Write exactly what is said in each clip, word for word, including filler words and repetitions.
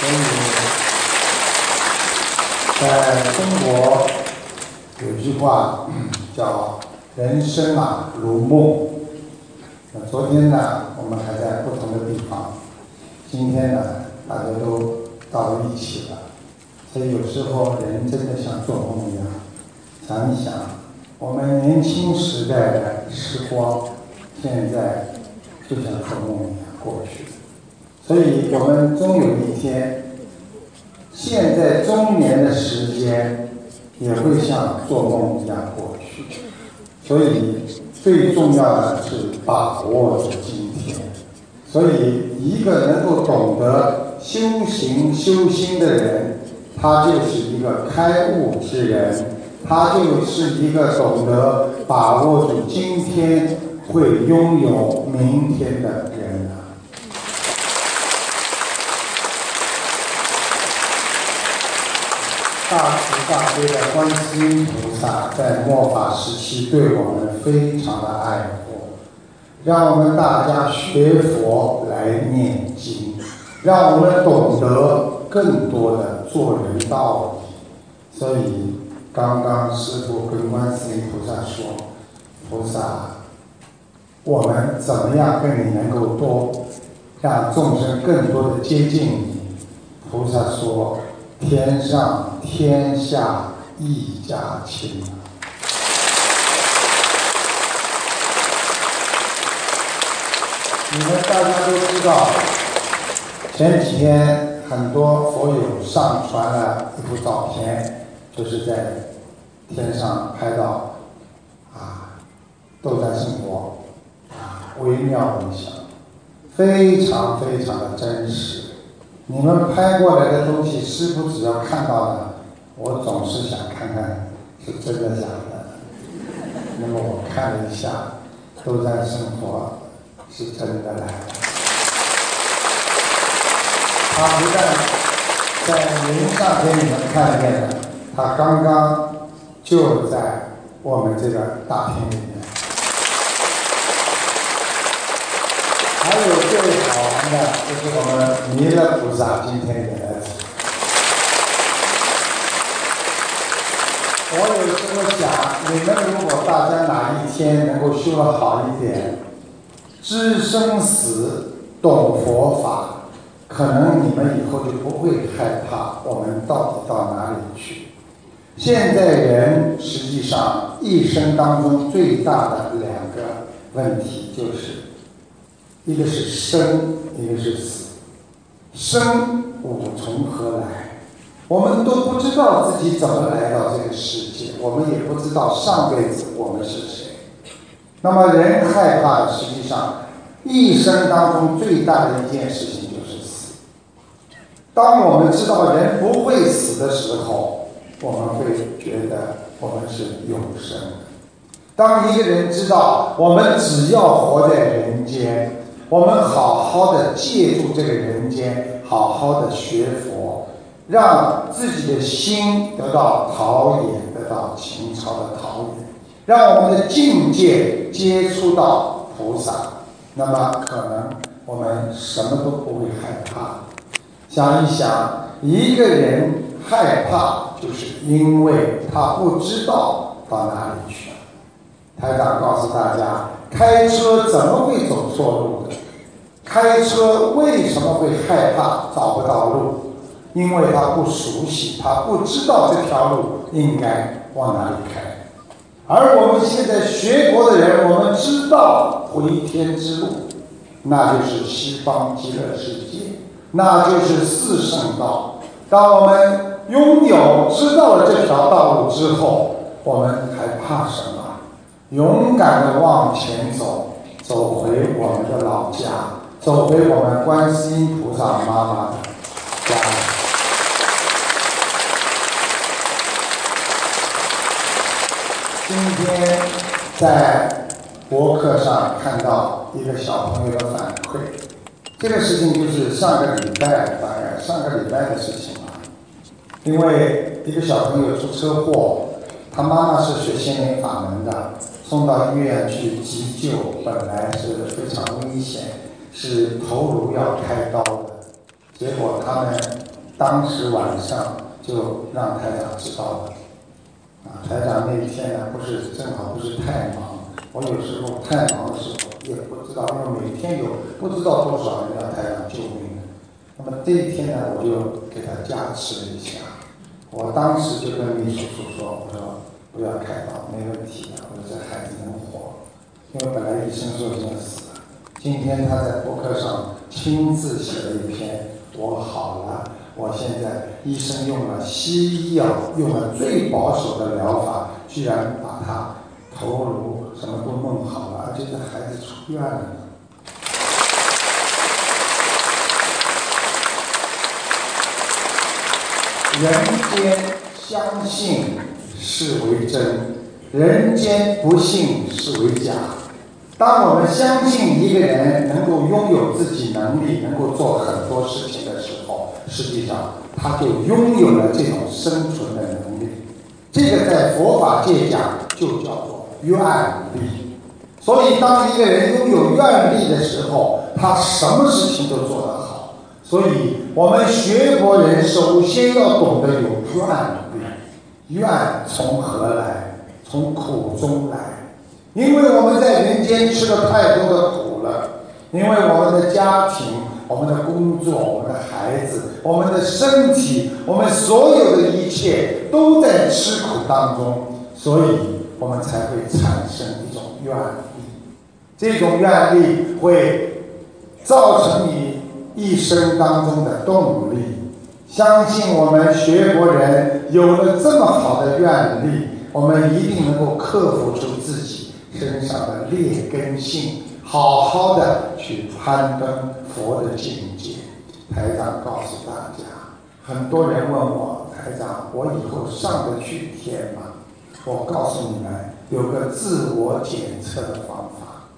所以在中国有一句话叫“人生啊如梦”。那昨天呢，我们还在不同的地方，今天呢，大家都到一起了。所以有时候人真的像做梦一样。想一想，我们年轻时代的时光，现在就像做梦一样过去。所以我们终有一天，现在中年的时间也会像做梦一样过去。所以最重要的是把握住今天。所以一个能够懂得修行修心的人，他就是一个开悟之人，他就是一个懂得把握住今天，会拥有明天的人啊。大慈大悲的观世音菩萨在末法时期对我们非常的爱护，让我们大家学佛来念经，让我们懂得更多的做人道理。所以刚刚师父跟观世音菩萨说，菩萨，我们怎么样跟你能够多让众生更多的接近你？菩萨说，天上天下一家亲。你们大家都知道，前几天很多佛友上传了一部照片，就是在天上拍到啊，斗战胜佛啊，微妙一下，非常非常的真实。你们拍过来的东西，师父只要看到了，我总是想看看是真的假的。那么我看了一下，斗战胜佛是真的来的。他不但在云上给你们看见了，他刚刚就在我们这个大厅里面。还有最好玩的就是我们弥勒菩萨今天也来了。我有时候想，你们如果大家哪一天能够修得好一点，知生死，懂佛法，可能你们以后就不会害怕我们到底到哪里去。现在人实际上一生当中最大的两个问题，就是一个是生，一个是死。生我从何来？我们都不知道自己怎么来到这个世界，我们也不知道上辈子我们是谁。那么人害怕的，实际上一生当中最大的一件事情就是死。当我们知道人不会死的时候，我们会觉得我们是永生。当一个人知道我们只要活在人间，我们好好的借助这个人间，好好的学佛，让自己的心得到陶冶，得到情操的陶冶，让我们的境界接触到菩萨，那么可能我们什么都不会害怕。想一想，一个人害怕，就是因为他不知道到哪里去了。台长告诉大家，开车怎么会走错路的？开车为什么会害怕找不到路？因为他不熟悉，他不知道这条路应该往哪里开。而我们现在学佛的人，我们知道回天之路，那就是西方极乐世界，那就是四圣道。当我们拥有知道了这条道路之后，我们还怕什么？勇敢地往前走，走回我们的老家，走回我们观世音菩萨妈妈的家。今天在博客上看到一个小朋友的反馈，这个事情就是上个礼拜，大概上个礼拜的事情了。因为一个小朋友出车祸，他妈妈是学心灵法门的，送到医院去急救，本来是非常危险，是头颅要开刀的，结果他们当时晚上就让台长知道了。啊，台长那天呢，不是正好不是太忙，我有时候太忙的时候也不知道，因为每天有不知道多少人让台长救命了。那么这一天呢，我就给他加持了一下。我当时就跟秘书处说：“我说不要开刀，没问题的，我说这孩子能活。”因为本来医生说已经死了，今天他在博客上亲自写了一篇，我好了。我现在医生用了西医药，用了最保守的疗法，居然把他头颅什么都弄好了，而且这孩子出院了。人间相信是为真，人间不信是为假。当我们相信一个人能够拥有自己能力，能够做很多事情的时候，实际上他就拥有了这种生存的能力。这个在佛法界讲就叫做愿力。所以当一个人拥有愿力的时候，他什么事情都做得好。所以我们学佛人首先要懂得有愿力。愿从何来？从苦中来。因为我们在人间吃了太多的苦了，因为我们的家庭、我们的工作、我们的孩子、我们的身体，我们所有的一切都在吃苦当中，所以我们才会产生一种愿力。这种愿力会造成你一生当中的动力。相信我们学佛人有了这么好的愿力，我们一定能够克服出自己身上的劣根性，好好的去攀登佛的境界。台长告诉大家，很多人问我，台长，我以后上得去天吗？我告诉你们，有个自我检测的方法。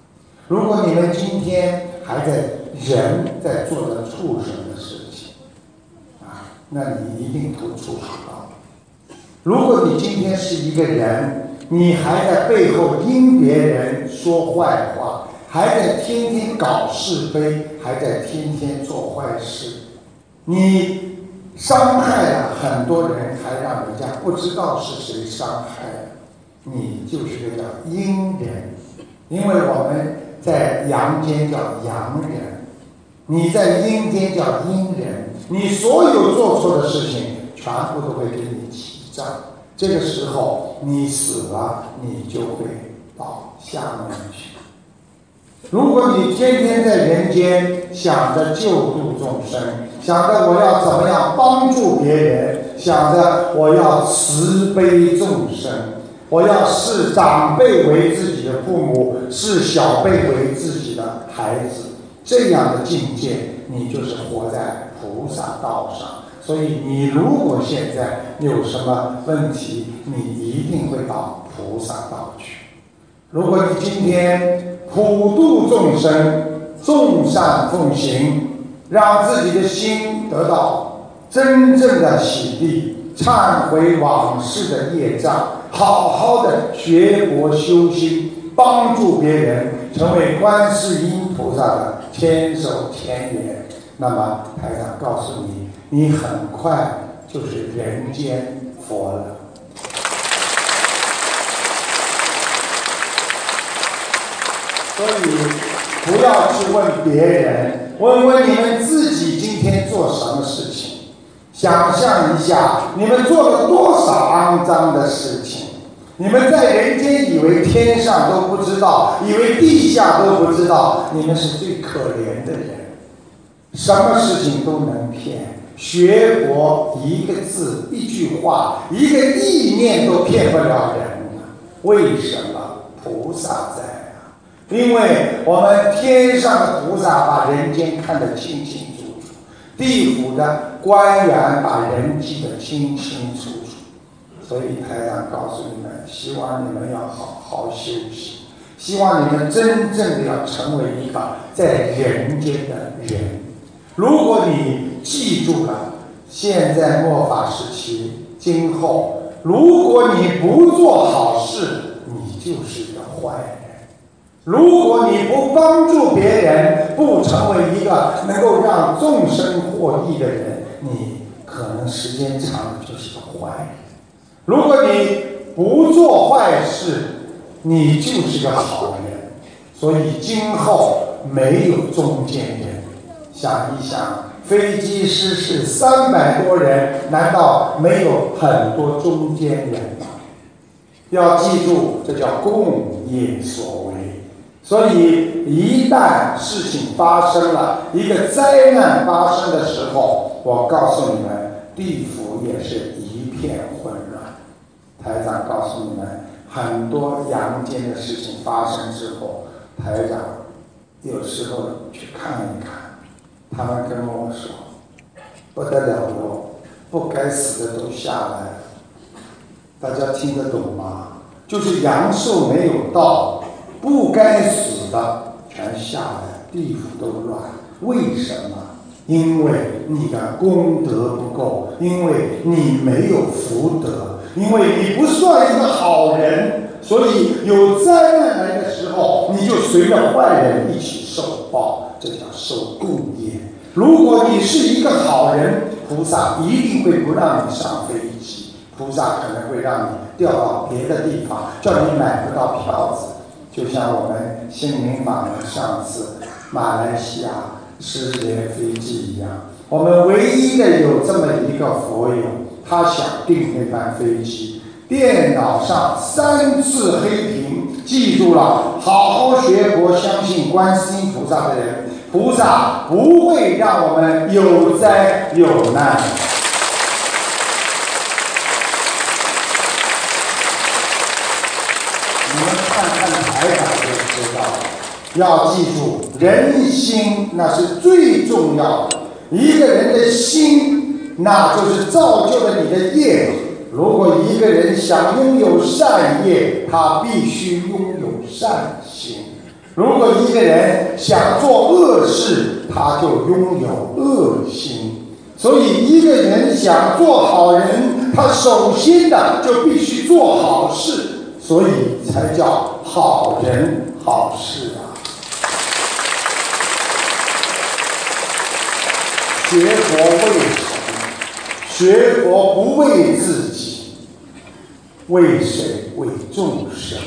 如果你们今天还在人在做着畜生的事情，啊，那你一定投畜生道。如果你今天是一个人，你还在背后听别人说坏话，还在天天搞是非，还在天天做坏事，你伤害了很多人，还让人家不知道是谁伤害了，你就是这叫阴人。因为我们在阳间叫阳人，你在阴间叫阴人，你所有做错的事情全部都会给你记账。这个时候你死了，你就会到下面去。如果你天天在人间想着救度众生，想着我要怎么样帮助别人，想着我要慈悲众生，我要视长辈为自己的父母，视小辈为自己的孩子，这样的境界，你就是活在菩萨道上。所以你如果现在有什么问题，你一定会到菩萨道去。如果你今天普度众生，众善奉行，让自己的心得到真正的洗礼，忏悔往事的业障，好好的学佛修心，帮助别人，成为观世音菩萨的千手千眼，那么台长告诉你，你很快就是人间佛了。所以不要去问别人，问问你们自己今天做什么事情，想象一下你们做了多少肮脏的事情。你们在人间以为天上都不知道，以为地下都不知道，你们是最可怜的人，什么事情都能骗。学佛一个字、一句话、一个意念都骗不了人了，为什么？菩萨在啊！因为我们天上的菩萨把人间看得清清楚楚，地府的官员把人记得清清楚楚。所以台长告诉你们，希望你们要好好修行，希望你们真正的要成为一个在人间的人。如果你记住了，现在末法时期，今后如果你不做好事，你就是一个坏人。如果你不帮助别人，不成为一个能够让众生获益的人，你可能时间长了就是个坏人。如果你不做坏事，你就是个好人。所以今后没有中间人。想一想，飞机失事三百多人，难道没有很多中间人吗？要记住，这叫共业所为。所以一旦事情发生了，一个灾难发生的时候，我告诉你们，地府也是一片混乱。台长告诉你们，很多阳间的事情发生之后，台长有时候去看一看，他们跟我说不得了了，不该死的都下来了。大家听得懂吗？就是阳寿没有到，不该死的全下来，地府都乱。为什么？因为你的功德不够，因为你没有福德，因为你不算一个好人，所以有灾难来的时候，你就随着坏人一起受报，这叫受共业。如果你是一个好人，菩萨一定会不让你上飞机，菩萨可能会让你掉到别的地方，叫你买不到票子。就像我们心灵法门上次马来西亚失联飞机一样，我们唯一的有这么一个佛友，他想订那班飞机，电脑上三次黑屏，记住了，好好学佛，相信观世音菩萨的人，菩萨不会让我们有灾有难。要记住，人心那是最重要的。一个人的心，那就是造就了你的业。如果一个人想拥有善业，他必须拥有善心；如果一个人想做恶事，他就拥有恶心。所以，一个人想做好人，他首先的就必须做好事，所以才叫好人好事啊。学佛为什么？学佛不为自己，为谁？为众生。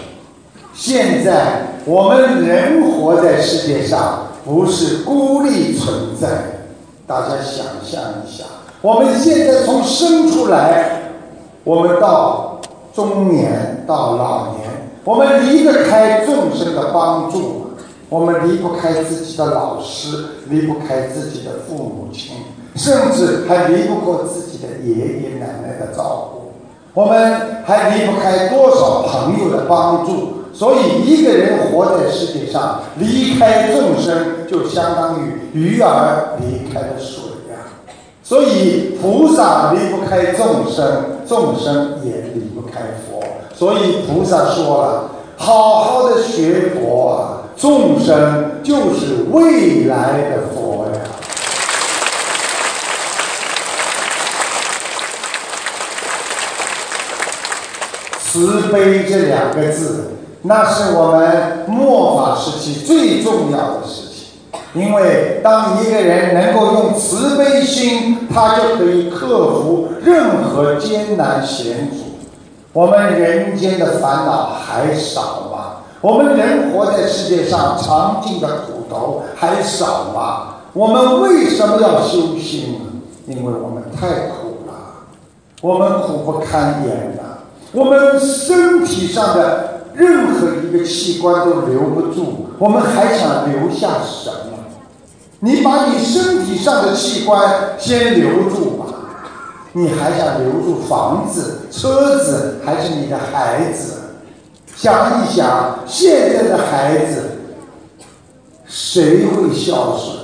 现在我们人活在世界上，不是孤立存在。大家想象一下，我们现在从生出来，我们到中年到老年，我们离不开众生的帮助。我们离不开自己的老师，离不开自己的父母亲，甚至还离不过自己的爷爷奶奶的照顾。我们还离不开多少朋友的帮助。所以，一个人活在世界上，离开众生，就相当于鱼儿离开了水呀。所以，菩萨离不开众生，众生也离不开佛。所以，菩萨说了：“好好的学佛啊！”众生就是未来的佛呀。慈悲这两个字，那是我们末法时期最重要的事情。因为当一个人能够用慈悲心，他就可以克服任何艰难险阻。我们人间的烦恼还少吗？我们人活在世界上，尝尽的苦头还少吗？我们为什么要修心呢？因为我们太苦了，我们苦不堪言了，我们身体上的任何一个器官都留不住，我们还想留下什么？你把你身体上的器官先留住吧，你还想留住房子、车子，还是你的孩子？想一想，现在的孩子谁会孝顺？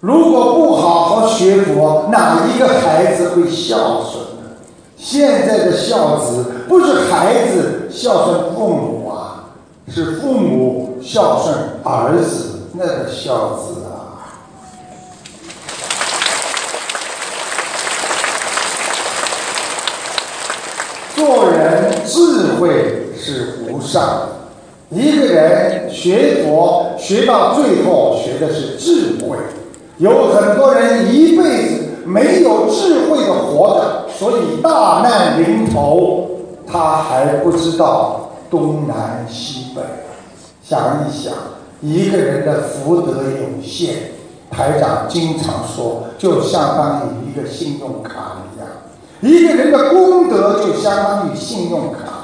如果不好好学佛，哪一个孩子会孝顺呢？现在的孝子不是孩子孝顺父母啊，是父母孝顺儿子，那个孝子啊。做人智慧是无上，一个人学学佛学到最后学的是智慧。有很多人一辈子没有智慧的活着，所以大难临头，他还不知道东南西北。想一想，一个人的福德有限，台长经常说，就相当于一个信用卡一样，一个人的功德就相当于信用卡。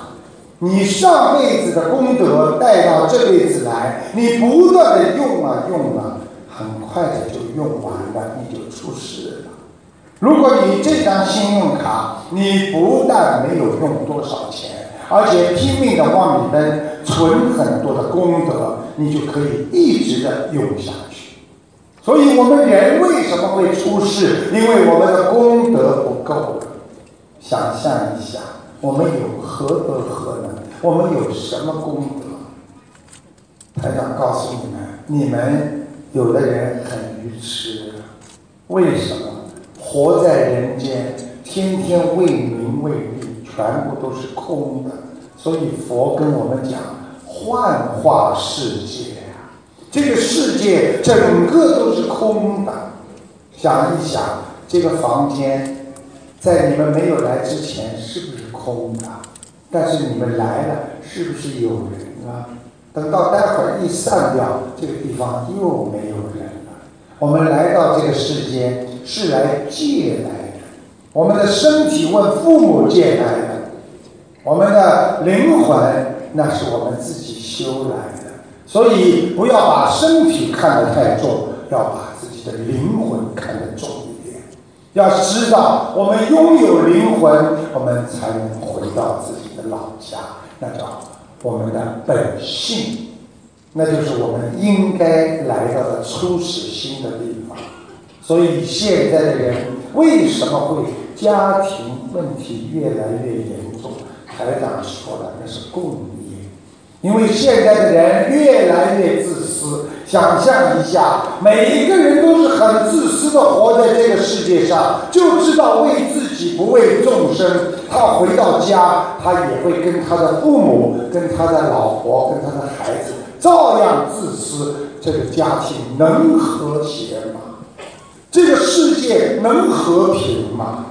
你上辈子的功德带到这辈子来，你不断的用啊用啊，很快的就用完了，你就出事了。如果你这张信用卡，你不但没有用多少钱，而且拼命的往里面存很多的功德，你就可以一直的用下去。所以我们人为什么会出事？因为我们的功德不够。想象一下，我们有何德何能？我们有什么功德？台长告诉你们，你们有的人很愚痴，为什么？活在人间，天天为名为利，全部都是空的。所以佛跟我们讲，幻化世界啊，这个世界整个都是空的。想一想，这个房间在你们没有来之前是不是空的？但是你们来了，是不是有人啊？等到待会儿一散掉，这个地方又没有人了。我们来到这个世间是来借来的，我们的身体问父母借来的，我们的灵魂那是我们自己修来的。所以不要把身体看得太重，要把自己的灵魂看得重一点。要知道，我们拥有灵魂，我们才能回到自己的老家，那叫我们的本性，那就是我们应该来到的初始心的地方。所以现在的人为什么会家庭问题越来越严重？台长说了，那是共业。因为现在的人越来越自私。想象一下，每一个人都是很自私的活在这个世界上，就知道为自己不为众生。他回到家，他也会跟他的父母、跟他的老婆、跟他的孩子照样自私。这个家庭能和谐吗？这个世界能和平吗？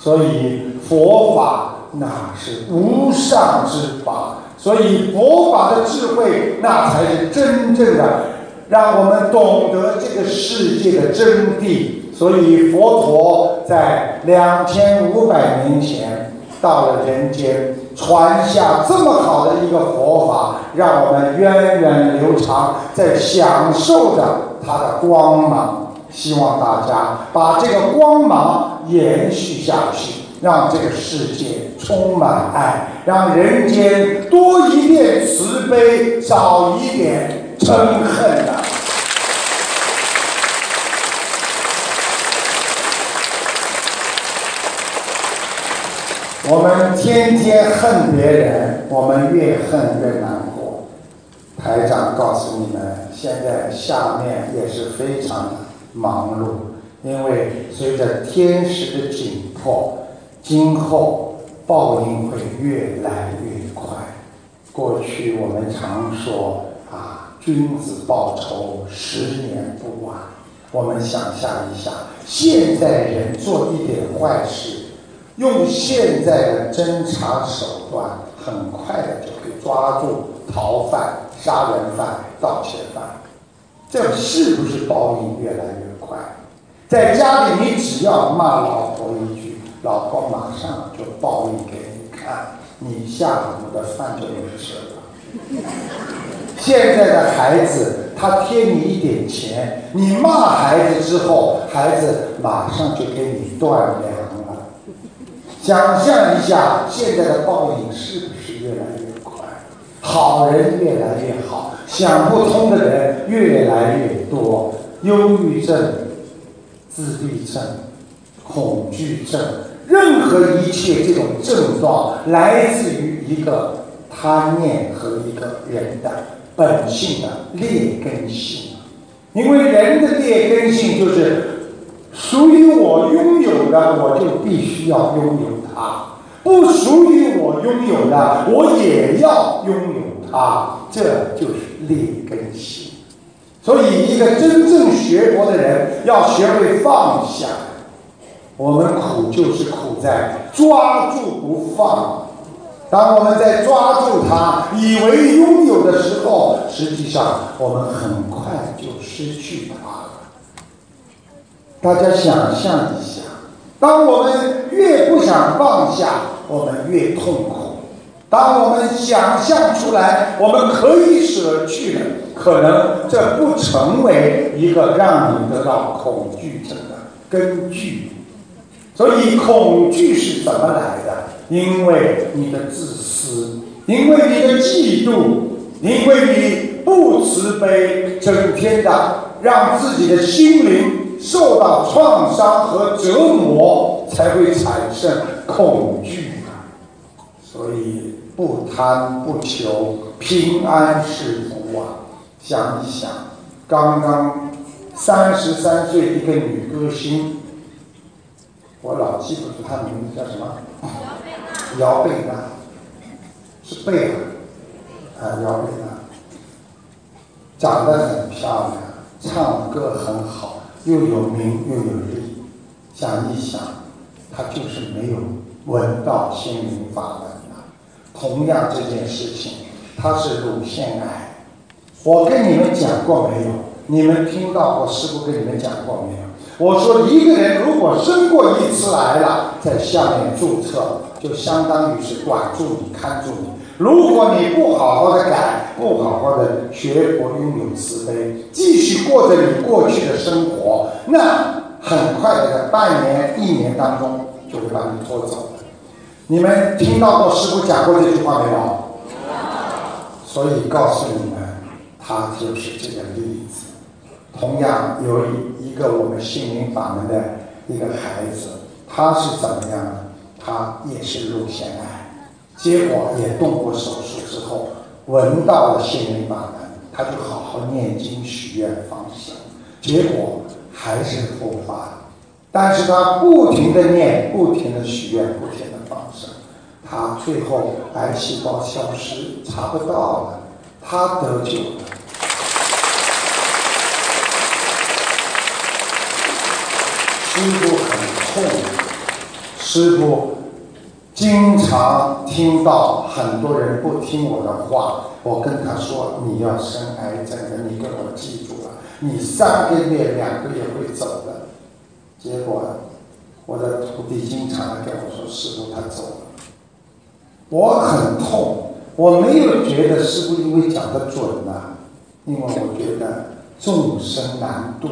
所以佛法那是无上之法，所以佛法的智慧那才是真正的让我们懂得这个世界的真谛。所以佛陀在两千五百年前到了人间，传下这么好的一个佛法，让我们源远流长，在享受着它的光芒。希望大家把这个光芒延续下去，让这个世界充满爱，让人间多一点慈悲，少一点嗔恨啊。我们天天恨别人，我们越恨越难过。台长告诉你们，现在下面也是非常忙碌，因为随着天时的紧迫，今后报应会越来越快。过去我们常说啊，君子报仇，十年不晚。我们想象一下，现在人做一点坏事，用现在的侦查手段，很快的就可以抓住逃犯、杀人犯、盗窃犯。这是不是报应越来越快？在家里，你只要骂老婆一句，老婆马上就报应给你看，你下午的饭就没吃了。现在的孩子，他添你一点钱，你骂孩子之后，孩子马上就给你断粮了。想象一下，现在的报应是不是越来越快？好人越来越好，想不通的人越来越多，忧郁症、自闭症、恐惧症，任何一切这种症状来自于一个贪念和一个人的本性的劣根性。因为人的劣根性就是属于我拥有的，我就必须要拥有它，不属于我拥有的，我也要拥有它，这就是力跟心。所以一个真正学佛的人要学会放下。我们苦就是苦在抓住不放，当我们在抓住它以为拥有的时候，实际上我们很快就失去它了。大家想象一下，当我们越不想放下，我们越痛苦。当我们想象出来我们可以舍去了，可能这不成为一个让你得到恐惧症的根据。所以恐惧是怎么来的？因为你的自私，因为你的嫉妒，因为你不慈悲，整天的让自己的心灵受到创伤和折磨，才会产生恐惧。所以不贪不求，平安是福啊！想一想，刚刚三十三岁一个女歌星，我老记不住她名字叫什么，姚贝娜，是贝娜，啊，姚贝娜，长得很漂亮，唱歌很好，又有名又有利。想一想，她就是没有闻到心灵法门。同样这件事情，它是乳腺癌。我跟你们讲过没有？你们听到我师父跟你们讲过没有？我说一个人如果生过一次癌了，在下面注册，就相当于是管住你、看住你。如果你不好好的改，不好好的学佛、拥有慈悲，继续过着你过去的生活，那很快的半年、一年当中就会把你拖走。你们听到过师父讲过这句话没有？所以告诉你们，他就是这个例子。同样有一个我们心灵法门的一个孩子，他是怎么样的？他也是乳腺癌，结果也动过手术之后，闻到了心灵法门，他就好好念经许愿放生，结果还是复发。但是他不停的念，不停的许愿，不停的放生，他最后癌细胞消失，查不到了，他得救了。师父很痛，师父经常听到很多人不听我的话，我跟他说你要生癌症的，你给我记住了，你三个月两个月会走的。结果我的徒弟经常跟我说，师父他走了，我很痛。我没有觉得师父因为讲得准啊，因为我觉得众生难度。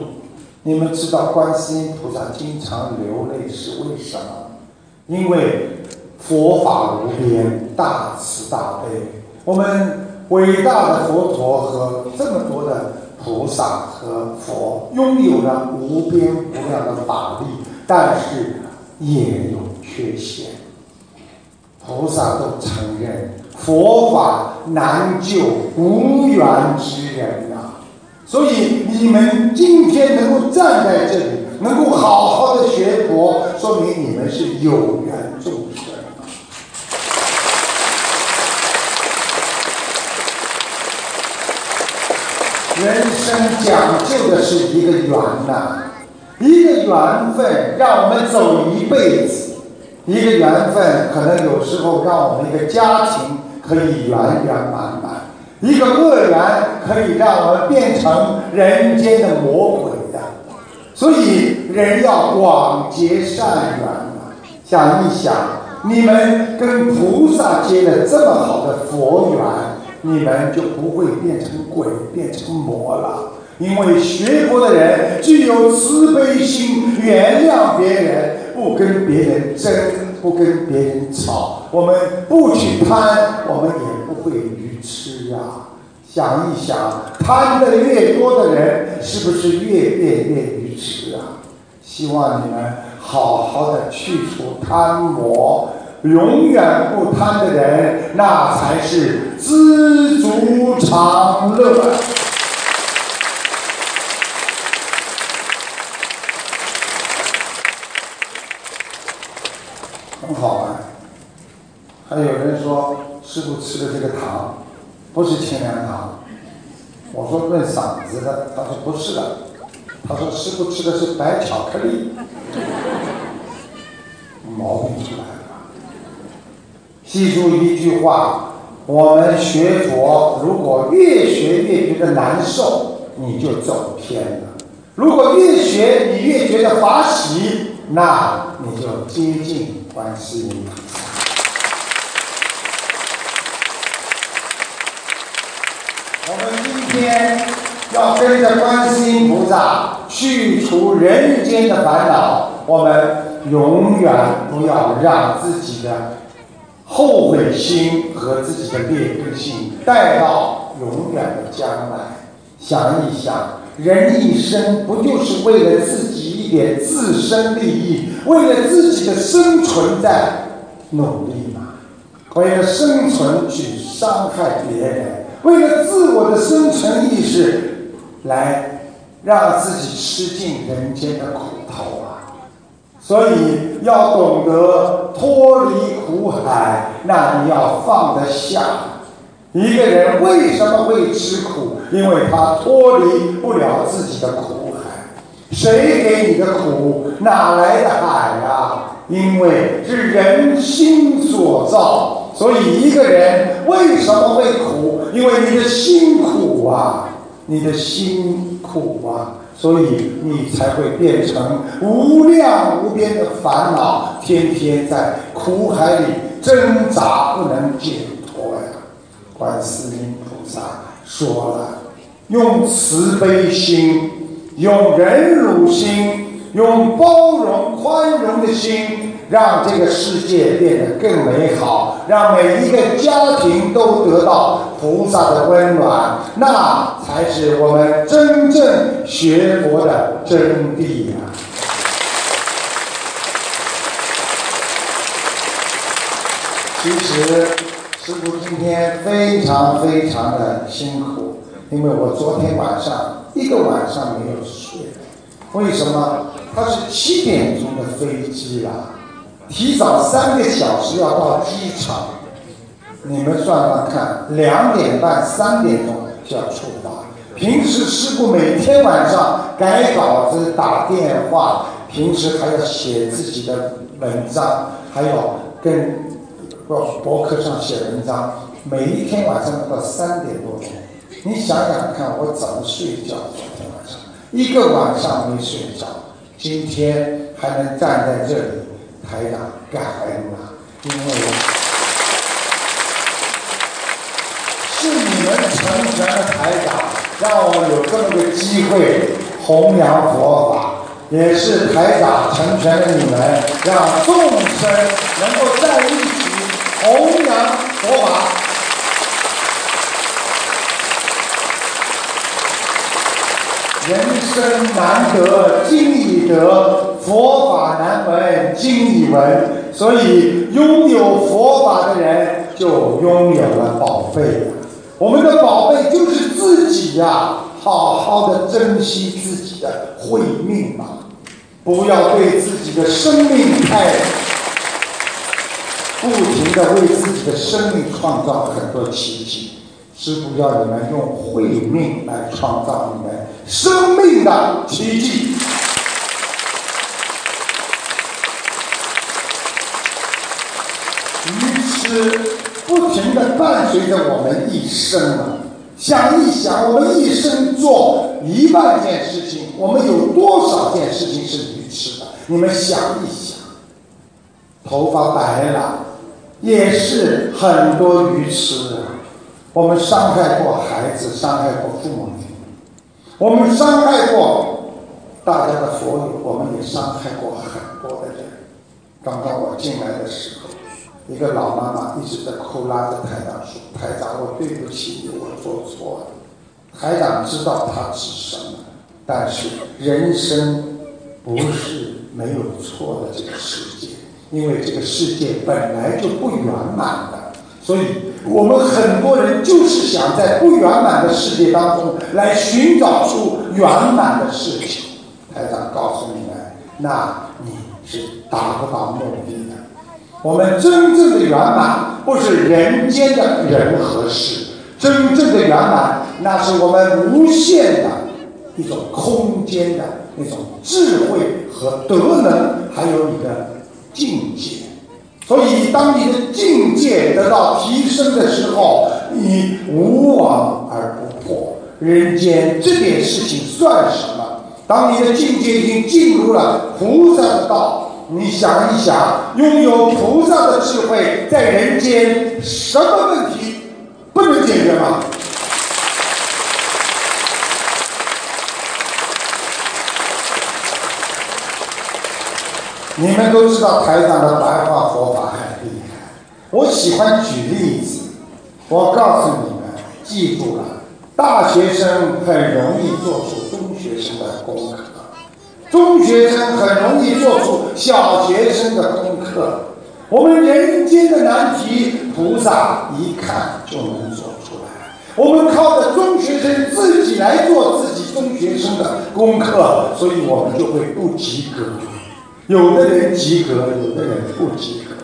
你们知道观世音菩萨经常流泪是为什么？因为佛法无边，大慈大悲，我们伟大的佛陀和这么多的菩萨和佛拥有了无边无量的法力，但是也有缺陷。菩萨都承认佛法难救无缘之人啊！所以你们今天能够站在这里，能够好好的学佛，说明你们是有缘众生。人生讲究的是一个缘呐、啊，一个缘分让我们走一辈子，一个缘分可能有时候让我们一个家庭可以圆圆满满，一个恶缘可以让我们变成人间的魔鬼的。所以人要广结善缘啊！想一想，你们跟菩萨结了这么好的佛缘，你们就不会变成鬼变成魔了。因为学佛的人具有慈悲心，原谅别人，不跟别人争，不跟别人吵，我们不去贪，我们也不会愚痴啊。想一想，贪的越多的人是不是越变越愚痴啊？希望你们好好的去除贪魔，永远不贪的人，那才是知足常乐。很好玩。还有人说，师父吃的这个糖不是清凉糖，我说论嗓子的，他说不是的，他说师傅吃的是白巧克力，毛病出来了。记住一句话，我们学佛如果越学越觉得难受，你就走偏了；如果越学你越觉得法喜，那你就接近观世音菩萨。我们今天要跟着观世音菩萨去除人间的烦恼，我们永远不要让自己的后悔心和自己的劣根性带到永远的将来。想一想，人一生不就是为了自己一点自身利益，为了自己的生存在努力吗？为了生存去伤害别人，为了自我的生存意识来让自己吃尽人间的苦头啊！所以要懂得脱离苦海，那你要放得下。一个人为什么会吃苦？因为他脱离不了自己的苦海。谁给你的苦？哪来的海啊？因为是人心所造。所以一个人为什么会苦？因为你的心苦啊，你的心苦啊，所以你才会变成无量无边的烦恼，天天在苦海里挣扎不能解脱呀。观世音菩萨说了，用慈悲心，用忍辱心，用包容宽容的心，让这个世界变得更美好，让每一个家庭都得到菩萨的温暖，那才是我们真正学佛的真谛啊！其实师父今天非常非常的辛苦，因为我昨天晚上一个晚上没有睡。为什么？它是七点钟的飞机啊，提早三个小时要到机场，你们算算看，两点半、三点钟就要出发。平时师父每天晚上改稿子、打电话，平时还要写自己的文章，还要跟博客上写文章，每一天晚上都到三点多钟。你想想看，我怎么睡觉？昨天晚上一个晚上没睡着，今天还能站在这里。台长，感恩啊！因为是你们成全了台长，让我有这么个机会弘扬佛法，也是台长成全了你们，让众生能够在一起弘扬佛法。人生难得今已得，佛法难闻今已闻，所以拥有佛法的人就拥有了宝贝了。我们的宝贝就是自己呀、啊，好好的珍惜自己的慧命吧，不要对自己的生命太不停的为自己的生命创造很多奇迹。师父要你们用慧命来创造你们生命的奇迹。愚痴不停地伴随着我们一生啊！想一想，我们一生做一万件事情，我们有多少件事情是愚痴的？你们想一想，头发白了也是很多愚痴的。我们伤害过孩子，伤害过父母，我们伤害过大家的佛友，我们也伤害过很多的人。刚刚我进来的时候，一个老妈妈一直在哭，拉着台长说：“台长，我对不起你，我做错了。”台长知道他是什么，但是人生不是没有错的这个世界，因为这个世界本来就不圆满的，所以我们很多人就是想在不圆满的世界当中来寻找出圆满的事情。台长告诉你们，那你是达不到目的的。我们真正的圆满不是人间的人和事，真正的圆满那是我们无限的一种空间的那种智慧和德能，还有你的境界。所以当你的境界得到提升的时候，你无往而不破，人间这点事情算什么？当你的境界已经进入了菩萨的道，你想一想，拥有菩萨的智慧，在人间什么问题不能解决吗？你们都知道台长的白话佛法很厉害，我喜欢举例子。我告诉你们，记住了，大学生很容易做出中学生的功课，中学生很容易做出小学生的功课。我们人间的难题，菩萨一看就能做出来。我们靠着中学生自己来做自己中学生的功课，所以我们就会不及格。有的人及格，有的人不及格。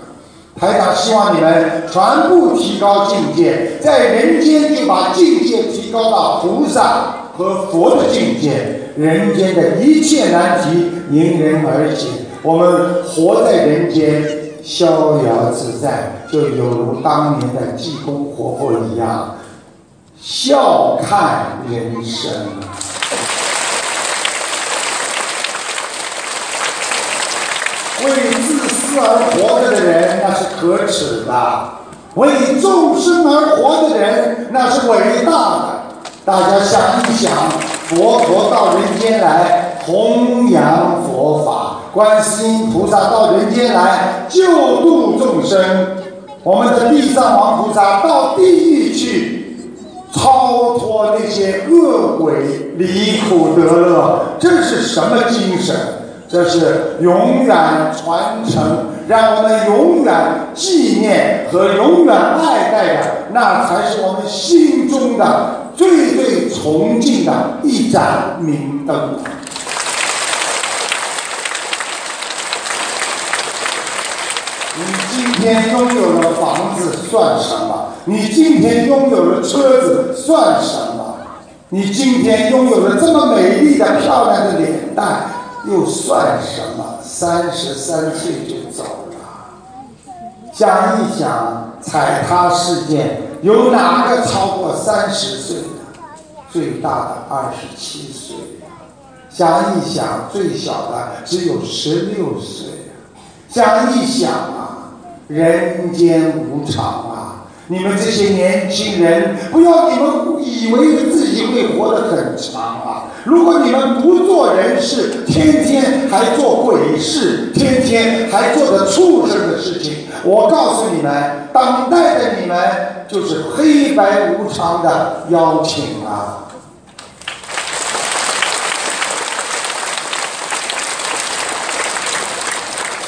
台长希望你们全部提高境界，在人间就把境界提高到菩萨和佛的境界，人间的一切难题迎刃而解。我们活在人间逍遥自在，就有如当年的济公活佛一样，笑看人生。为自私而活着的人，那是可耻的；为众生而活着的人，那是伟大的。大家想一想，佛陀到人间来弘扬佛法，观世音菩萨到人间来救度众生，我们的地藏王菩萨到地狱去超脱那些恶鬼，离苦得乐。这是什么精神？这是永远传承，让我们永远纪念和永远爱戴的，那才是我们心中的最最崇敬的一盏明灯。你今天拥有了房子算什么？你今天拥有了车子算什么？你今天拥有了这么美丽的漂亮的脸蛋又算什么？三十三岁就走了，想一想踩踏事件，有哪个超过三十岁的？最大的二十七岁，想一想最小的只有十六岁，想一想啊，人间无常啊！你们这些年轻人，不要你们以为自己会活得很长啊！如果你们不做人事，天天还做鬼事，天天还做着畜生的事情，我告诉你们，等待着你们就是黑白无常的邀请啊！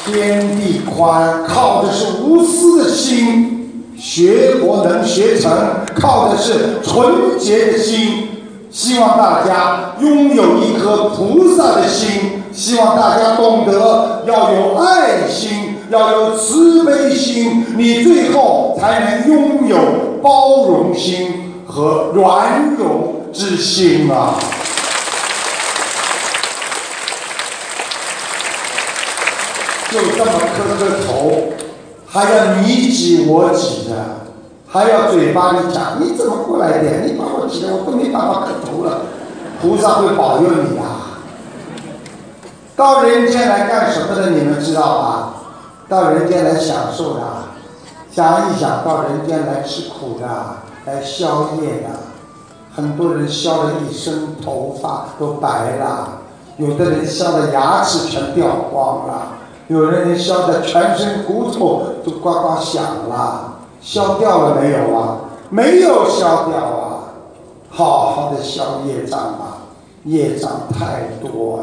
天地宽，靠的是无私的心；学佛能学成，靠的是纯洁的心。希望大家拥有一颗菩萨的心，希望大家懂得要有爱心，要有慈悲心，你最后才能拥有包容心和软容之心啊！就这么磕磕头，还要你挤我挤的，还要嘴巴里讲你怎么过来的，你把我挤的我都没办法磕头了。菩萨会保佑你啊！到人间来干什么的你们知道吗？到人间来享受的，想一想到人间来吃苦的，来宵夜的。很多人削了一身头发都白了，有的人削的牙齿全掉光了，有的人削的全身骨头都呱呱响了，削掉了没有啊？没有削掉啊！好好的消业障啊，业障太多啊！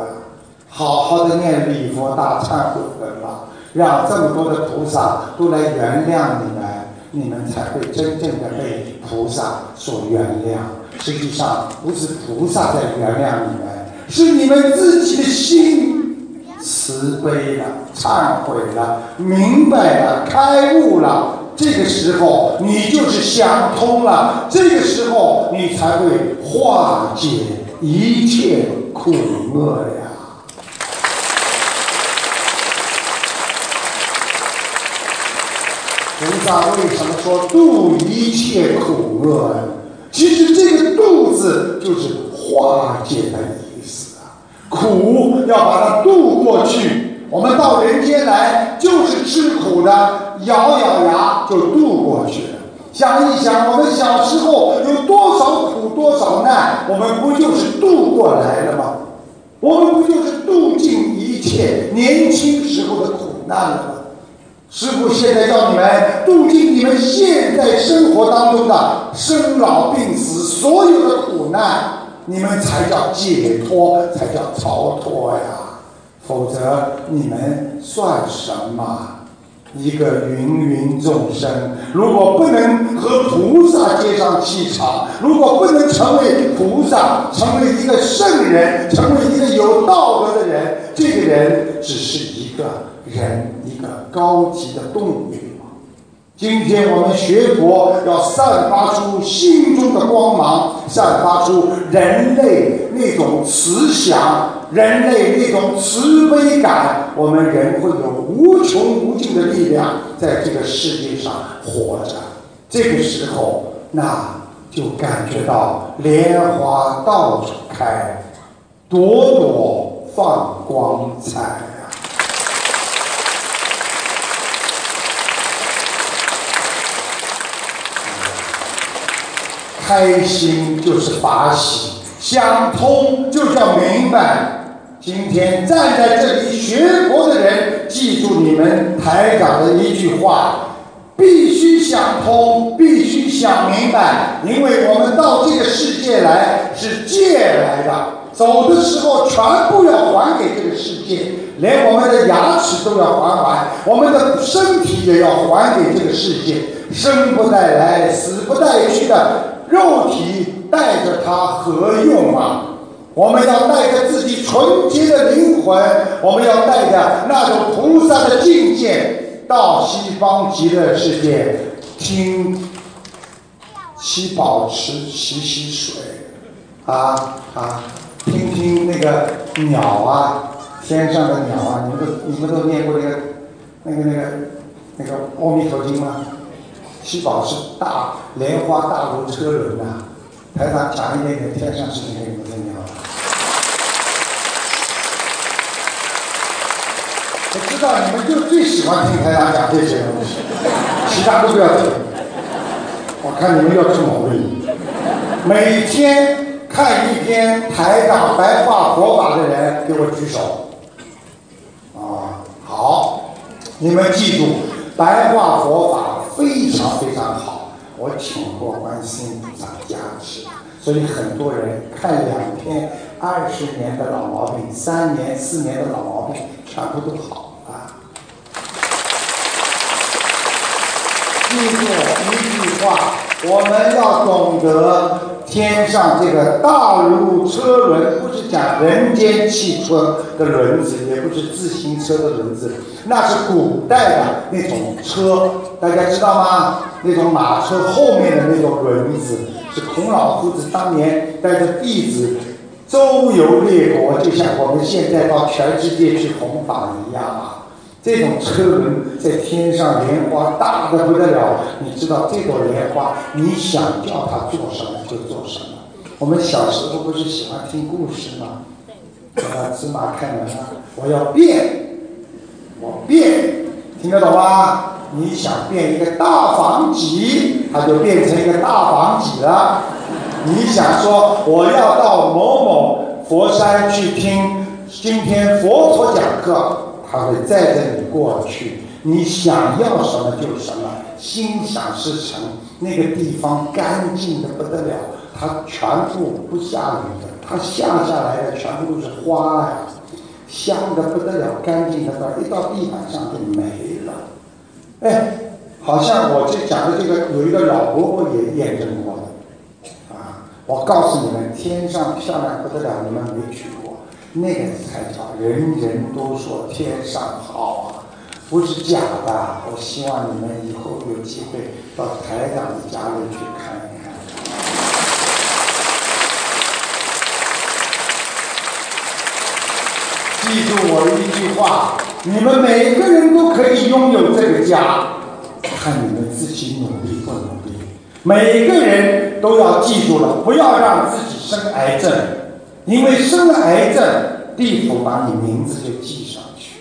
好好的念礼佛大忏悔文吧，让这么多的菩萨都来原谅你们，你们才会真正的被菩萨所原谅。实际上不是菩萨在原谅你们，是你们自己的心慈悲了，忏悔了，明白了，开悟了，这个时候你就是想通了，这个时候你才会化解一切苦厄呀。菩萨为什么说度一切苦厄呢？其实这个度字就是化解的意思啊，苦要把它度过去，我们到人间来就是吃苦的，咬咬牙就度过去了。想一想，我们小时候有多少苦多少难，我们不就是度过来了吗？我们不就是度尽一切年轻时候的苦难了吗？师父现在要你们度尽你们现在生活当中的生老病死所有的苦难，你们才叫解脱，才叫逃脱呀，否则你们算什么？一个芸芸众生，如果不能和菩萨接上气场，如果不能成为菩萨，成为一个圣人，成为一个有道德的人，这个人只是一个人，一个高级的动物。今天我们学佛要散发出心中的光芒，散发出人类那种慈祥，人类那种慈悲感，我们人会有无穷无尽的力量在这个世界上活着。这个时候，那就感觉到莲花到处开，朵朵放光彩。开心就是法喜，想通就叫明白。今天站在这里学佛的人，记住你们台长的一句话，必须想通，必须想明白，因为我们到这个世界来是借来的，走的时候全部要还给这个世界，连我们的牙齿都要还还，我们的身体也要还给这个世界。生不带来，死不带去的肉体带着它何用啊？我们要带着自己纯洁的灵魂，我们要带着那种菩萨的境界到西方极乐世界，听七宝池洗洗水啊啊，听听那个鸟啊，天上的鸟啊，你们都你们都念过那个那个那个那个《阿弥陀经》吗？七宝是大莲花大如车轮啊，台上讲一点点天上事情给你们听听好了。我知道你们就最喜欢听台上讲这些东西，其他都不要听。我看你们要出毛病。每天看一篇台长白话佛法的人给我举手。啊，好，你们记住白话佛法。非常非常好，我请过观世音菩萨加持，所以很多人看两篇二十年的老毛病，三年四年的老毛病全部都好了、啊。记住一句话，我们要懂得天上这个大如车轮，不是讲人间汽车的轮子，也不是自行车的轮子，那是古代的那种车，大家知道吗？那种马车后面的那种轮子，是孔老夫子当年带着弟子周游列国，就像我们现在到全世界去弘法一样啊。这种车轮在天上，莲花大的不得了，你知道这朵莲花，你想叫它做什么就做什么。我们小时候不是喜欢听故事吗？啊，芝麻开门了，我要变，我变，听得懂吗？你想变一个大房脊，它就变成一个大房脊了。你想说我要到某某佛山去听今天佛陀讲课，他会载着你过去，你想要什么就什么，心想事成。那个地方干净的不得了，它全部不下雨的，它下下来的全部都是花呀、啊，香的不得了，干净的不得了，一到地板上就没了。哎，好像我这讲的这个有一个老伯伯也验证过的啊！我告诉你们，天上漂亮不得了，你们没去过。那个才叫人人都说天上好啊，不是假的。我希望你们以后有机会到台长的家里去看一看。记住我的一句话：你们每个人都可以拥有这个家，看你们自己努力不努力。每个人都要记住了，不要让自己生癌症，因为生了癌症，地府把你名字就记上去。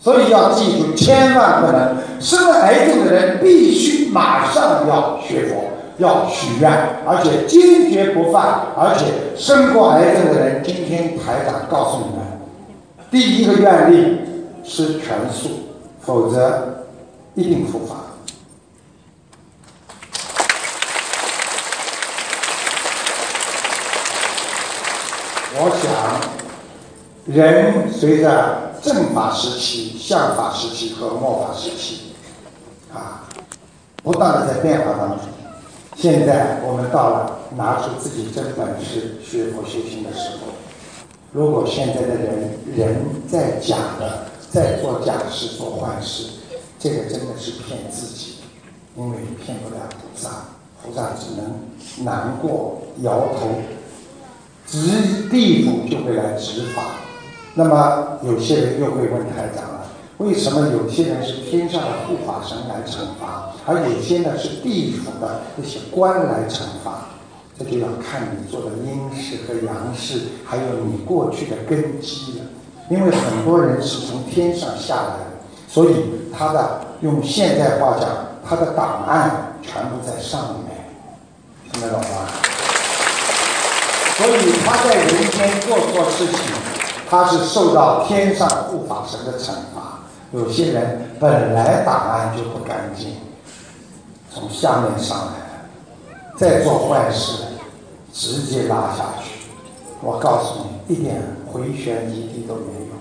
所以要记住，千万不能生了癌症的人必须马上要学佛，要许愿，而且坚决不犯。而且生过癌症的人，今天台长告诉你们，第一个愿力吃全素，否则一定复发。我想，人随着正法时期、相法时期和末法时期，啊，不断的在变化当中。现在我们到了拿出自己真本事学佛修行的时候，如果现在的人人在假的，在做假事做坏事，这个真的是骗自己，因为骗不了菩萨，菩萨只能难过摇头，执地府就会来执法。那么有些人又会问台长了，为什么有些人是天上的护法神来惩罚，而有些呢是地府的那些官来惩罚？这就要看你做的阴事和阳事，还有你过去的根基了。因为很多人是从天上下来的，所以他的用现代话讲，他的档案全部在上面，听得懂吗？所以他在人间做错事情，他是受到天上护法神的惩罚。有些人本来档案就不干净，从下面上来，再做坏事，直接拉下去。我告诉你，一点回旋余地都没有。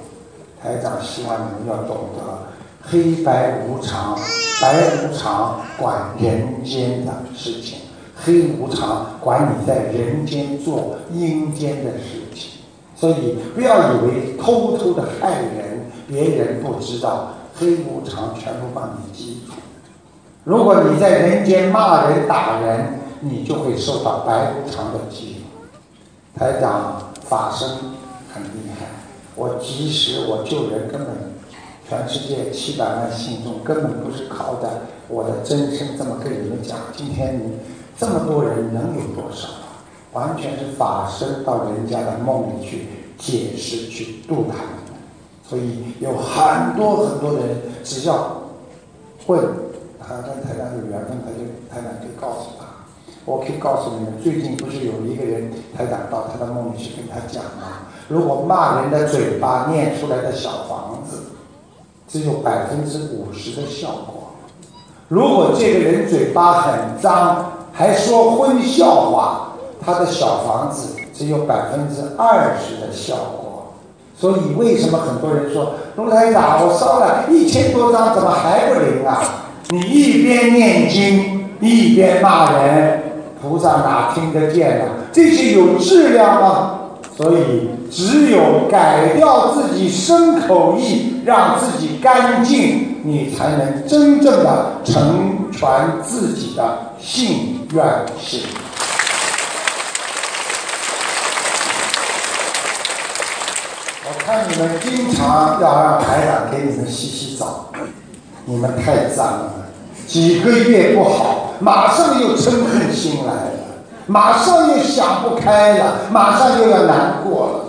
台长希望你们要懂得黑白无常，白无常管人间的事情，黑无常管你在人间做阴间的事情。所以不要以为偷偷的害人，别人不知道，黑无常全部帮你记住。如果你在人间骂人打人，你就会受到白无常的记录。台长法身很厉害，我及时我救人，根本全世界七百万信众根本不是靠的我的真身这么跟你们讲。今天你这么多人能有多少？完全是法身到人家的梦里去解释去度他们。所以有很多很多人，只要问他跟台长有缘分，他就台长可以告诉他。我可以告诉你们，最近不是有一个人，台长到他的梦里去跟他讲吗？如果骂人的嘴巴念出来的小房子，只有百分之五十的效果。如果这个人嘴巴很脏，还说荤笑话，他的小房子只有百分之二十的效果。所以为什么很多人说卢台长，我烧了一千多张，怎么还不灵啊？你一边念经一边骂人，菩萨哪听得见啊？这些有质量吗？所以只有改掉自己身口意，让自己干净，你才能真正的成全自己的信愿心。看你们经常要让台长给你们洗洗澡，你们太脏了，几个月不好，马上又嗔恨心来了，马上又想不开了，马上又要难过了。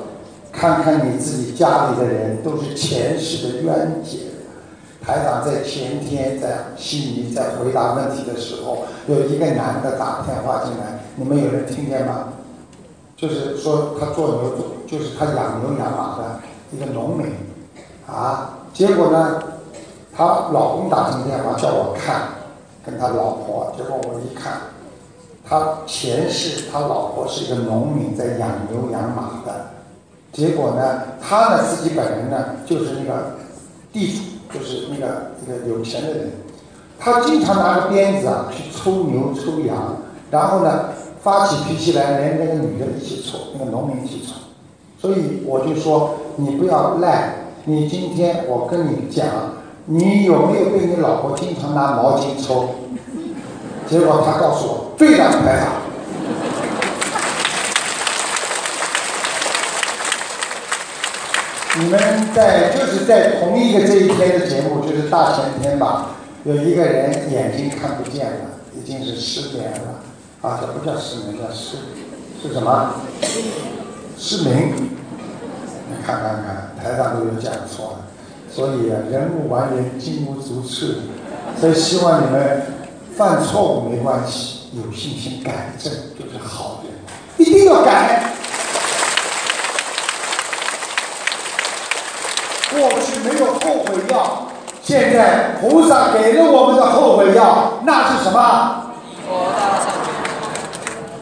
看看你自己家里的人，都是前世的冤结。台长在前天在悉尼在回答问题的时候，有一个男的打电话进来，你们有人听见吗？就是说他做牛做，就是他养牛养马的一个农民啊，结果呢，他老公打进电话叫我看，跟他老婆，结果我一看，他前世他老婆是一个农民，在养牛养马的，结果呢，他呢自己本人呢就是那个地主，就是那个那个有钱的人，他经常拿着鞭子啊去抽牛抽羊，然后呢发起脾气来，连那个女的一起抽，那个农民一起抽。所以我就说，你不要赖，你今天我跟你讲，你有没有对你老婆经常拿毛巾抽？结果他告诉我，对的，台长。你们在就是在同一个这一天的节目，就是大前天吧，有一个人眼睛看不见了，已经是失眠了啊，这不叫失眠，叫失是什么？失明。你看看看，台上都有讲错了，所以人无完人，金无足赤，所以希望你们犯错误没关系，有信心改正就是好人，一定要改。过去没有后悔药，现在菩萨给了我们的后悔药，那是什么？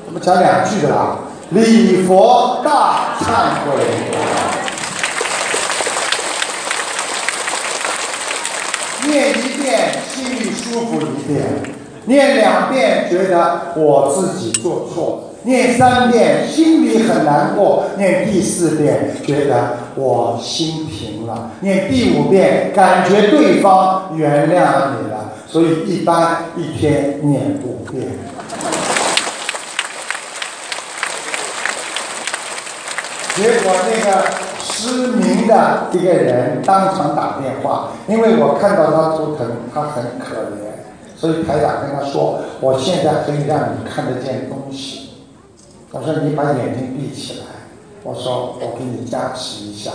我们讲两句的啦，礼佛大忏悔。念一遍心里舒服一点，念两遍觉得我自己做错，念三遍心里很难过，念第四遍觉得我心平了，念第五遍感觉对方原谅你了，所以一般一天念五遍。结果那个失明的一个人当场打电话，因为我看到他头疼，他很可怜，所以台长跟他说，我现在可以让你看得见东西，我说你把眼睛闭起来，我说我给你加持一下，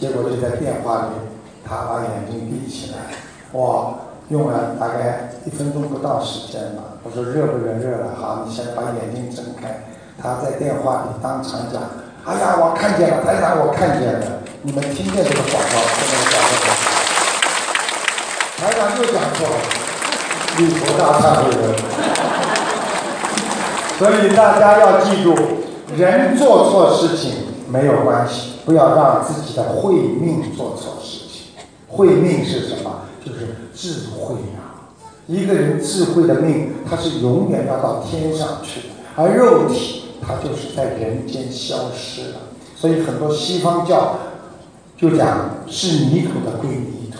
结果就在电话里他把眼睛闭起来，我用了大概一分钟不到时间吧，我说热不热？热了，好，你先把眼睛睁开。他在电话里当场讲，哎呀我看见了，台长我看见了，你们听见这个广告听见这个广告，台长又讲错了，礼佛大忏悔文。所以大家要记住，人做错事情没有关系，不要让自己的慧命做错事情。慧命是什么？就是智慧啊！一个人智慧的命，他是永远要到天上去的，而肉体他就是在人间消失了。所以很多西方教就讲是泥土的归泥土，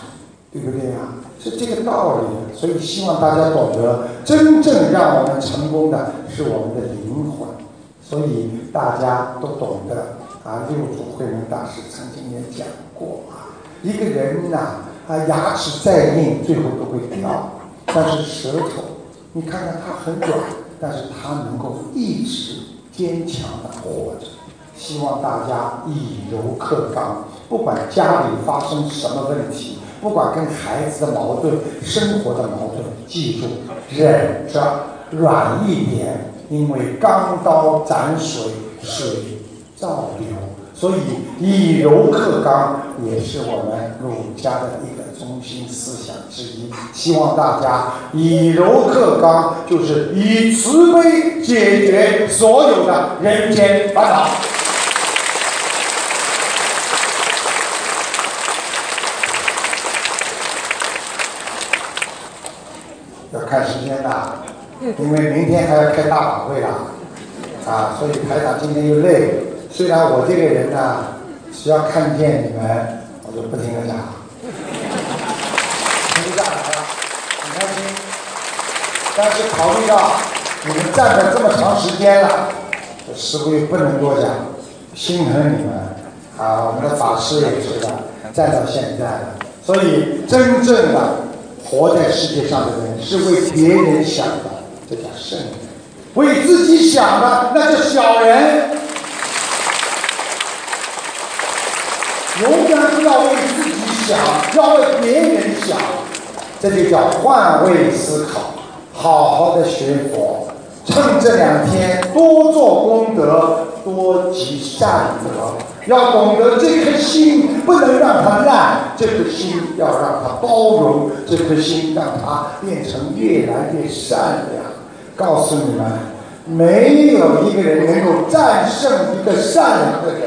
对不对啊？是这个道理，所以希望大家懂得，真正让我们成功的是我们的灵魂。所以大家都懂得啊，六祖慧能大师曾经也讲过啊，一个人呐啊，牙齿再硬，最后都会掉，但是舌头，你看看它很软，但是它能够一直坚强的活着。希望大家以柔克刚，不管家里发生什么问题。不管跟孩子的矛盾，生活的矛盾，记住忍着，软一点，因为钢刀斩水，水照流。所以以柔克刚也是我们儒家的一个中心思想之一。希望大家以柔克刚，就是以慈悲解决所有的人间烦恼。要看时间了，因为明天还要开大法会了啊，所以台长今天又累。虽然我这个人呢、啊，只要看见你们，我就不停的讲，停不下来了，很开心。但是考虑到你们站了这么长时间了，我似乎又不能多讲，心疼你们啊。我们的法师也是的，站到现在了，所以真正的活在世界上的人是为别人想的，这叫圣人；为自己想的，那叫小人。永远不要为自己想，要为别人想，这就叫换位思考。好好的学佛，趁这两天多做功德，多积善德。要懂得这颗心不能让它烂，这颗心要让它包容，这颗心让它变成越来越善良。告诉你们，没有一个人能够战胜一个善良的人，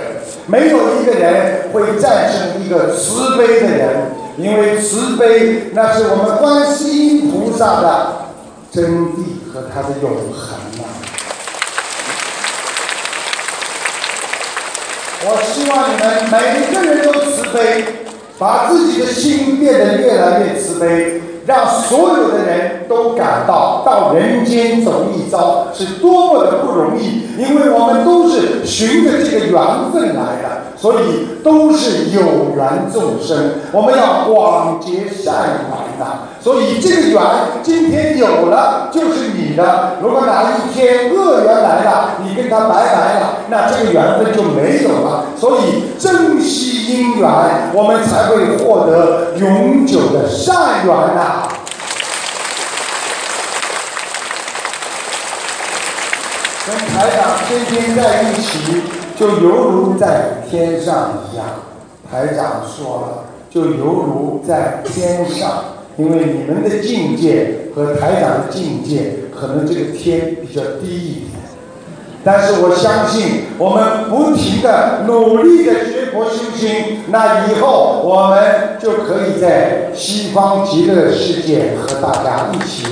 没有一个人会战胜一个慈悲的人，因为慈悲那是我们观世音菩萨的真谛和他的永恒啊。我希望你们每一个人都慈悲，把自己的心变得越来越慈悲，让所有的人都感到到人间走一遭是多么的不容易，因为我们都是循着这个缘分来的。所以都是有缘众生，我们要广结善缘呐。所以这个缘今天有了就是你的，如果哪一天恶缘来了，你跟他拜拜了，那这个缘分就没有了。所以珍惜因缘，我们才会获得永久的善缘呐。跟台长天天在一起，就犹如在天上一样。台长说了，就犹如在天上，因为你们的境界和台长的境界，可能这个天比较低一点。但是我相信，我们不停的努力的学佛修心，那以后我们就可以在西方极乐世界和大家一起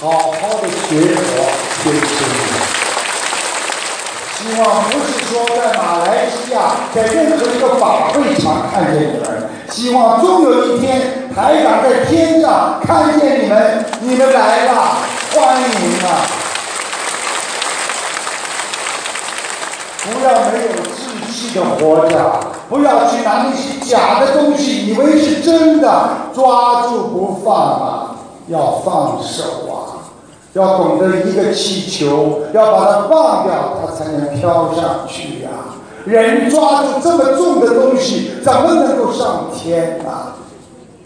好好的学佛修心。希望不是说在马来西亚，在任何一个法会场看见你们，希望终有一天台长在天上看见你们，你们来了，欢迎啊！不要没有志气的活着，不要去拿那些假的东西以为是真的，抓住不放啊，要放手啊，要懂得一个气球，要把它放掉，它才能飘上去啊！人抓住这么重的东西，怎么能够上天啊？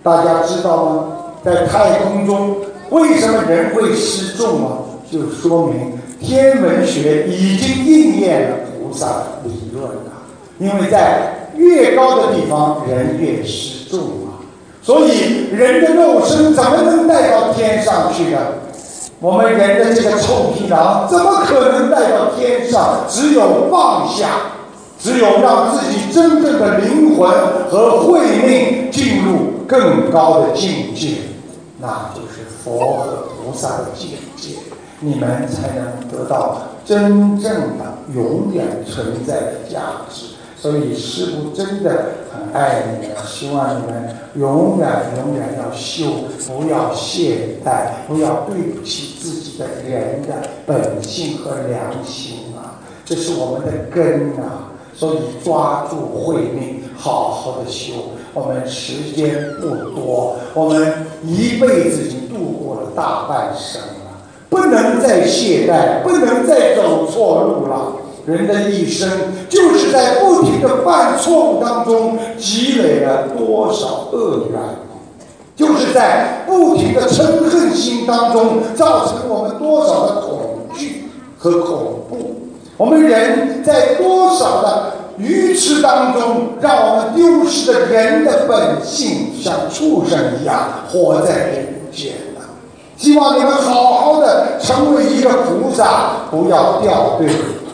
大家知道吗？在太空中，为什么人会失重啊？就说明天文学已经应验了菩萨理论了，因为在越高的地方，人越失重啊！所以人的肉身怎么能带到天上去呢？我们人的这个臭皮囊怎么可能带到天上？只有放下，只有让自己真正的灵魂和慧命进入更高的境界，那就是佛和菩萨的境界，你们才能得到真正的永远存在的价值。所以师父真的很爱你们，希望你们永远永远要修，不要懈怠，不要对不起自己的人的本性和良心啊，这是我们的根啊。所以抓住慧命，好好的修。我们时间不多，我们一辈子已经度过了大半生了，不能再懈怠，不能再走错路了。人的一生就是在不停的犯错误当中积累了多少恶缘，就是在不停的嗔恨心当中造成我们多少的恐惧和恐怖，我们人在多少的愚痴当中，让我们丢失了人的本性，像畜生一样活在人间。希望你们好好的成为一个菩萨，不要掉队，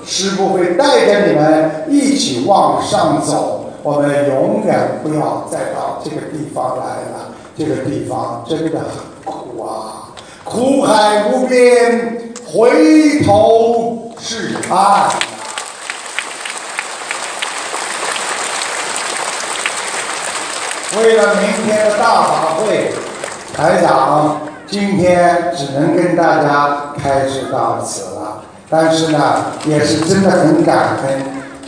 师父会带着你们一起往上走。我们永远不要再到这个地方来了，这个地方真的很苦啊！苦海无边，回头是岸。为了明天的大法会，台长今天只能跟大家开始到此了。但是呢，也是真的很感恩，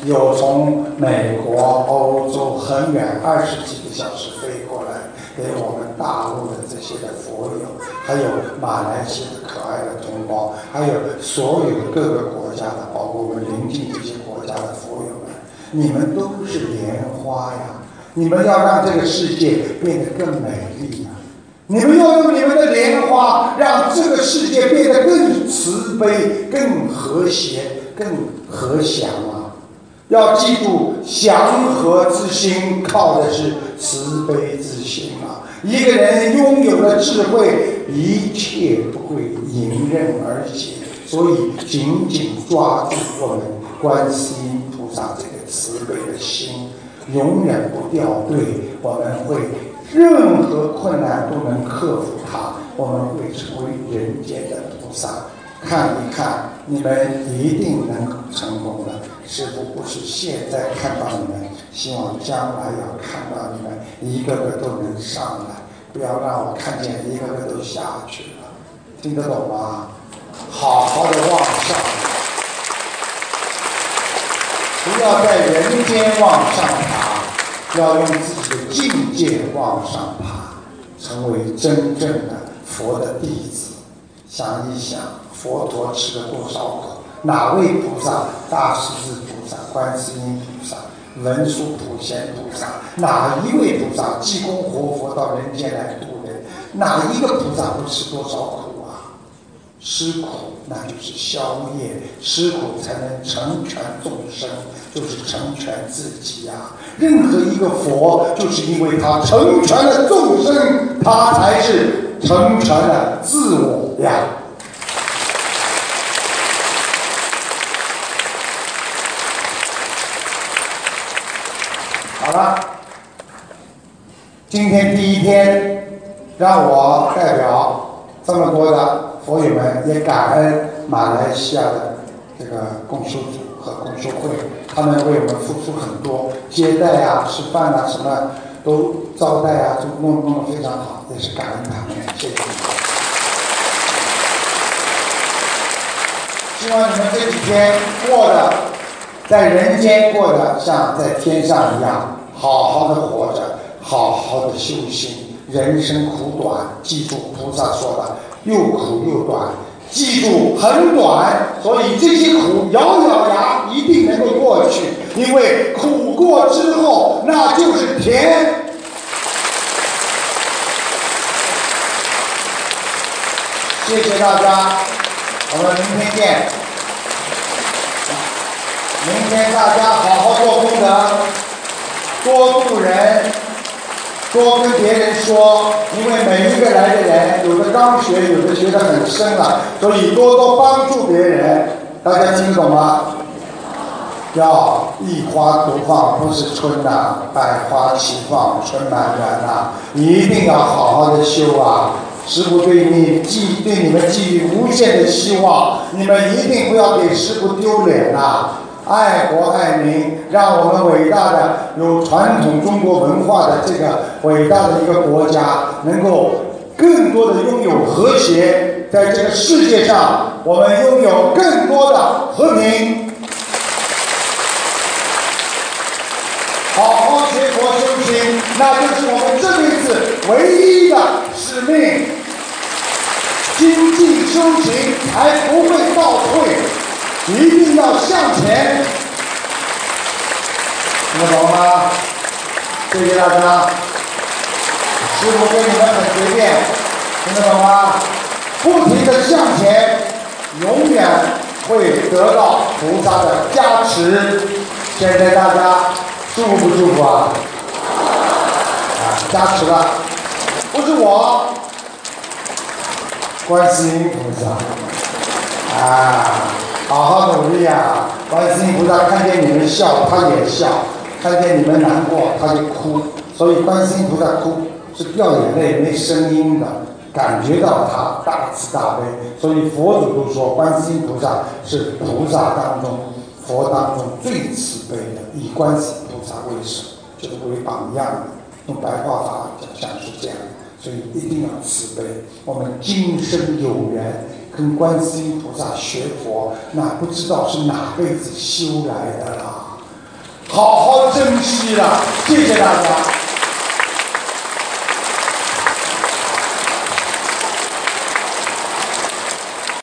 有从美国、欧洲很远二十几个小时飞过来给我们大陆的这些的佛友，还有马来西亚的可爱的同胞，还有所有的各个国家的，包括我们邻近这些国家的佛友们，你们都是莲花呀！你们要让这个世界变得更美丽呀！你们要用你们的莲花，让这个世界变得更慈悲、更和谐、更和祥啊！要记住，祥和之心靠的是慈悲之心啊！一个人拥有了智慧，一切不会迎刃而解。所以，紧紧抓住我们观世音菩萨这个慈悲的心，永远不掉队，我们会。任何困难都能克服它，我们会成为人间的菩萨。看一看，你们一定能够成功的。师父不是现在看到你们，希望将来要看到你们一个个都能上来，不要让我看见一个个都下去了。听得懂吗？好好的往上。要在人间往上爬，要用自己的境界往上爬，成为真正的佛的弟子。想一想，佛陀吃了多少苦？哪位菩萨？大势至菩萨、观世音菩萨、文殊普贤菩萨，哪一位菩萨济公活佛到人间来度人？哪一个菩萨不吃多少苦啊？吃苦那就是消业，吃苦才能成全众生，就是成全自己啊！任何一个佛，就是因为他成全了众生，他才是成全了自我呀！好了，今天第一天，让我代表这么多的佛友们，也感恩马来西亚的这个共修组和共修会，他们为我们付出很多，接待啊、吃饭啊什么都招待啊，都弄弄得非常好，也是感恩他们，谢谢。希望你们这几天过得，在人间过得像在天上一样。好好的活着，好好的修行。人生苦短，记住菩萨说的，又苦又短，记住很短。所以这些苦，咬咬牙一定能够过去，因为苦过之后，那就是甜。谢谢大家，我们明天见。明天大家好好做功德。多度人，多跟别人说，因为每一个来的人，有的刚学，有的学得很深了，所以多多帮助别人。大家听懂吗？要一花独放不是春呐，百花齐放春满园呐。你一定要好好的修啊！师父对你寄对你们寄予无限的希望，你们一定不要给师父丢脸呐！爱国爱民，让我们伟大的有传统中国文化的这个伟大的一个国家，能够更多的拥有和谐，在这个世界上，我们拥有更多的和平。好好学佛修行，那就是我们这辈子唯一的使命。精进修行，才不会倒退。一定要向前，听得懂吗？谢谢大家。师父跟你们很随便，听得懂吗？不停的向前，永远会得到菩萨的加持。现在大家祝福不祝福啊？啊，加持了，不是我，观世音菩萨啊。好好努力啊！观世音菩萨看见你们笑，他也笑；看见你们难过，他就哭。所以观世音菩萨哭是掉眼泪、没声音的，感觉到他大慈大悲。所以佛祖都说，观世音菩萨是菩萨当中、佛当中最慈悲的，以观世音菩萨为首，就是为榜样的。用白话法讲是这样，所以一定要慈悲。我们今生有缘。跟观世音菩萨学佛，那不知道是哪辈子修来的啦，好好珍惜啦！谢谢大家。